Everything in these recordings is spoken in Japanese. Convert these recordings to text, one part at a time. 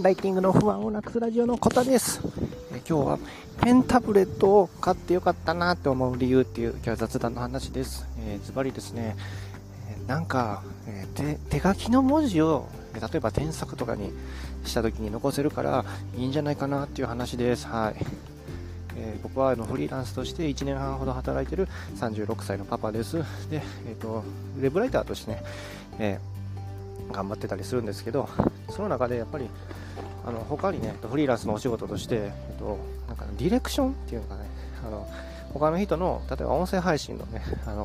ライティングの不安をなくすラジオのことです。今日はペンタブレットを買ってよかったなって思う理由っていう今日は雑談の話です。ズバリですね、なんか、手書きの文字を例えば添削とかにした時に残せるからいいんじゃないかなっていう話です。はい。僕はフリーランスとして1年半ほど働いてる36歳のパパです。で、ウェブライターとしてね、頑張ってたりするんですけど、その中でやっぱり他にねフリーランスのお仕事として、なんかディレクションっていうのがね、他の人の例えば音声配信のね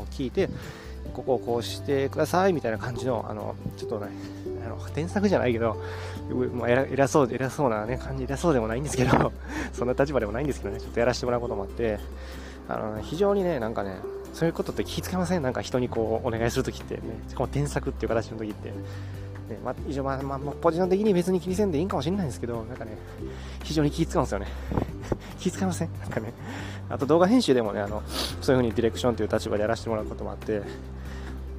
聞いてここをこうしてくださいみたいな感じのちょっとね添削じゃないけど、もう偉そうなね感じ、偉そうでもないんですけどそんな立場でもないんですけどね、ちょっとやらせてもらうこともあって、非常にねなんかねそういうことって気付けません？なんか人にこうお願いするときってね、しかも添削っていう形のときって、ね、以上ポジション的に別に気にせんでいいんかもしれないんですけど、なんかね非常に気付かんですよね気付かません？なんかね、あと動画編集でもねそういう風にディレクションという立場でやらせてもらうこともあって、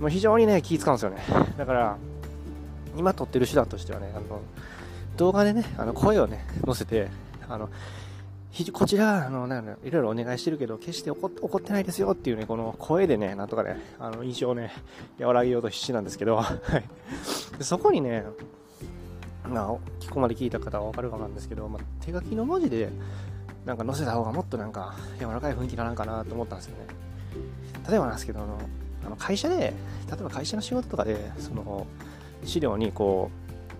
もう非常にね気付かんですよね。だから今撮ってる手段としてはね、動画でね声をね載せてこちらいろいろお願いしてるけど決して怒ってないですよっていうね、この声でねなんとかね印象をね和らげようと必死なんですけどそこにね、ここまで聞いた方は分かるかなんですけど、手書きの文字でなんか載せた方がもっとなんか柔らかい雰囲気にならんかなと思ったんですよね。例えばなんですけど会社で会社の仕事とかでその資料に今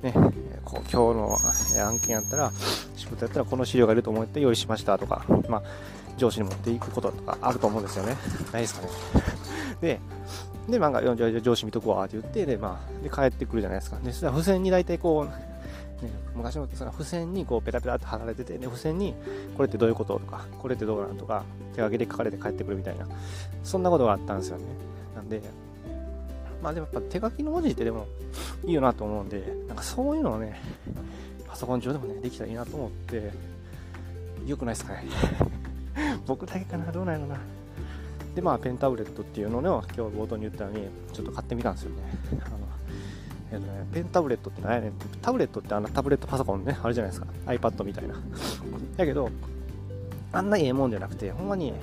日の案件やったら仕事やったらこの資料がいると思って用意しましたとか、上司に持っていくこととかあると思うんですよね。ないですかねでなんか上司見とこわって言ってで帰ってくるじゃないですか。でそれは付箋に大体昔の付箋にペタペタって貼られてて、付箋にこれってどういうこととかこれってどうなんとか手書きで書かれて帰ってくるみたいな、そんなことがあったんですよね。なんででもやっぱ手書きの文字ってでもいいよなと思うんで、なんかそういうのをねパソコン上でもねできたらいいなと思って、良くないですかね僕だけかな、どうなんやろな。でペンタブレットっていうのを、今日冒頭に言ったようにちょっと買ってみたんですよね。ペンタブレットって何やねん。タブレットってタブレットパソコンねあるじゃないですか、 iPad みたいなだけどあんなええもんじゃなくて、ほんまに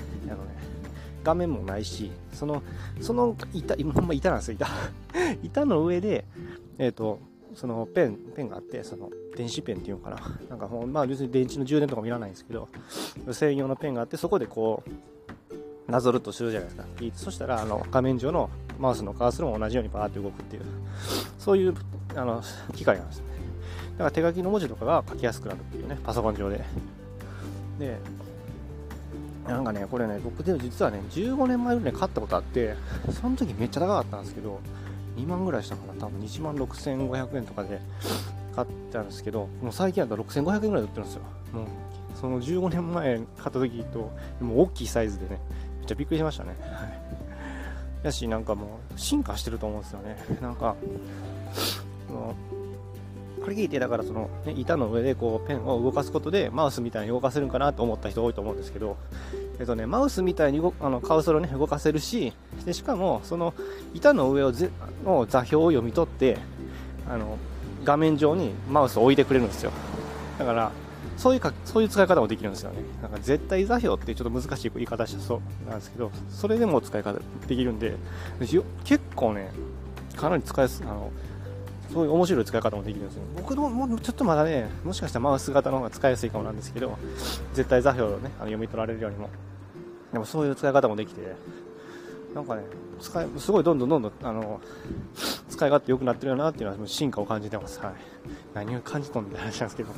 画面もないし、その板なんですよ、板の上でそのペンがあって、その電子ペンっていうのかな、なんかもう別に電池の充電とかもいらないんですけど、専用のペンがあってそこでなぞるとするじゃないですか。そしたら画面上のマウスのカーソルも同じようにバーって動くっていう、そういう機械なんですね。だから手書きの文字とかが書きやすくなるっていうね、パソコン上で。でなんかねこれね僕でも実はね15年前ぐらい買ったことあって、その時めっちゃ高かったんですけど2万ぐらいしたかな、多分26,500円とかで買ったんですけど、もう最近だと6,500円ぐらい売ってるんですよ。もうその15年前買った時ともう大きいサイズでねめっちゃびっくりしましたね。やしなんかもう進化してると思うんですよね。なんかこれ聞いてだから板の上でペンを動かすことでマウスみたいに動かせるんかなと思った人多いと思うんですけど、マウスみたいにカウソルをね動かせるし、でしかもその板の上の座標を読み取って画面上にマウスを置いてくれるんですよ。だからそういう使い方もできるんですよね。なんか絶対座標ってちょっと難しい言い方したそうなんですけど、それでも使い方できるんで結構ねかなり使いやすいそういう面白い使い方もできるんですよ。僕のもうちょっとまだね、もしかしたらマウス型の方が使いやすいかもなんですけど、絶対座標をね読み取られるよりも、でもそういう使い方もできて、なんかねすごいどんどん使い勝手良くなってるよなっていうのは進化を感じてます。はい。何を感じとんみたいな話なんですけど、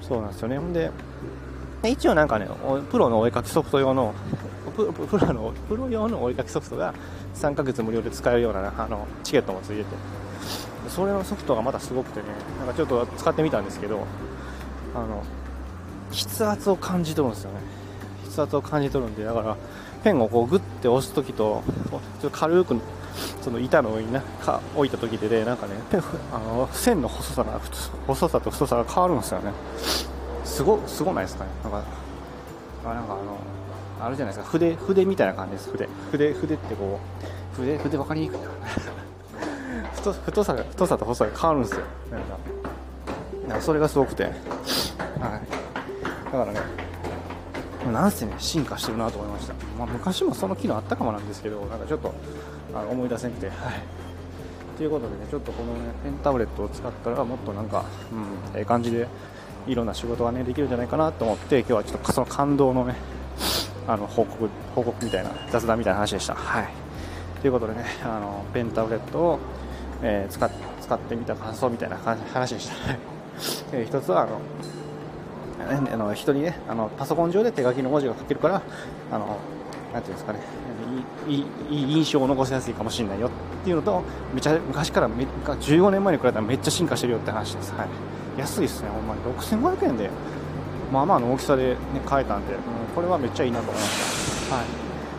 そうなんですよね。ほんで一応なんかねプロのお絵描きソフト用のプロ用のお絵描きソフトが3ヶ月無料で使えるようなチケットもついてて。それのソフトがまたすごくてね、なんかちょっと使ってみたんですけど、筆圧を感じ取るんですよね。筆圧を感じ取るんで、だからペンをグッて押すときとちょっと軽くその板の上に置いたときで、ね、なんかね線の細さと太さが変わるんですよね。すごないですかね。なんかあるじゃないですか、筆みたいな感じです。筆って筆分かりにくいな太さと細さが変わるんですよ。なんかなんかそれがすごくて、はい、だからね、なんせね進化してるなと思いました。まあ、昔もその機能あったかもなんですけど、なんかちょっと思い出せなくて、はい。ということでね、ちょっとこのねペンタブレットを使ったらもっとなんか、うん、ええ感じでいろんな仕事がねできるんじゃないかなと思って、今日はちょっとその感動のね報告みたいな雑談みたいな話でした。はい。ということでね、ペンタブレットを、使ってみた感想みたいな話でした。一つは人にねパソコン上で手書きの文字が書けるからなんていうんですかね、いい印象を残しやすいかもしれないよっていうのと、めちゃ昔から15年前に比べたらめっちゃ進化してるよって話です。はい、安いですね。ほんまに6500円でまあまあの大きさで、ね、買えたんで、うん、これはめっちゃいいなと思いました。はい、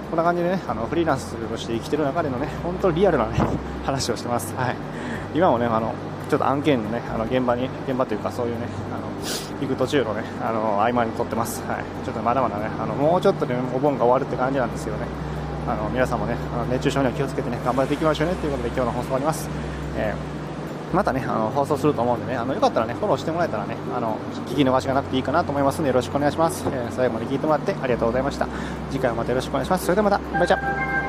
こんな感じでねフリーランスとして生きてる中でのね本当リアルな、ね、話をしてます。はい、今もねちょっと案件のね現場というかそういうね行く途中のね合間に撮ってます。はい、ちょっとまだまだねもうちょっとで、ね、お盆が終わるって感じなんですよね。皆さんもね熱中症には気をつけてね頑張っていきましょうねということで今日の放送終わります。またね放送すると思うんでねよかったらねフォローしてもらえたらね聞き逃しがなくていいかなと思いますのでよろしくお願いします。最後まで聞いてもらってありがとうございました。次回もまたよろしくお願いします。それではまたバイチャ。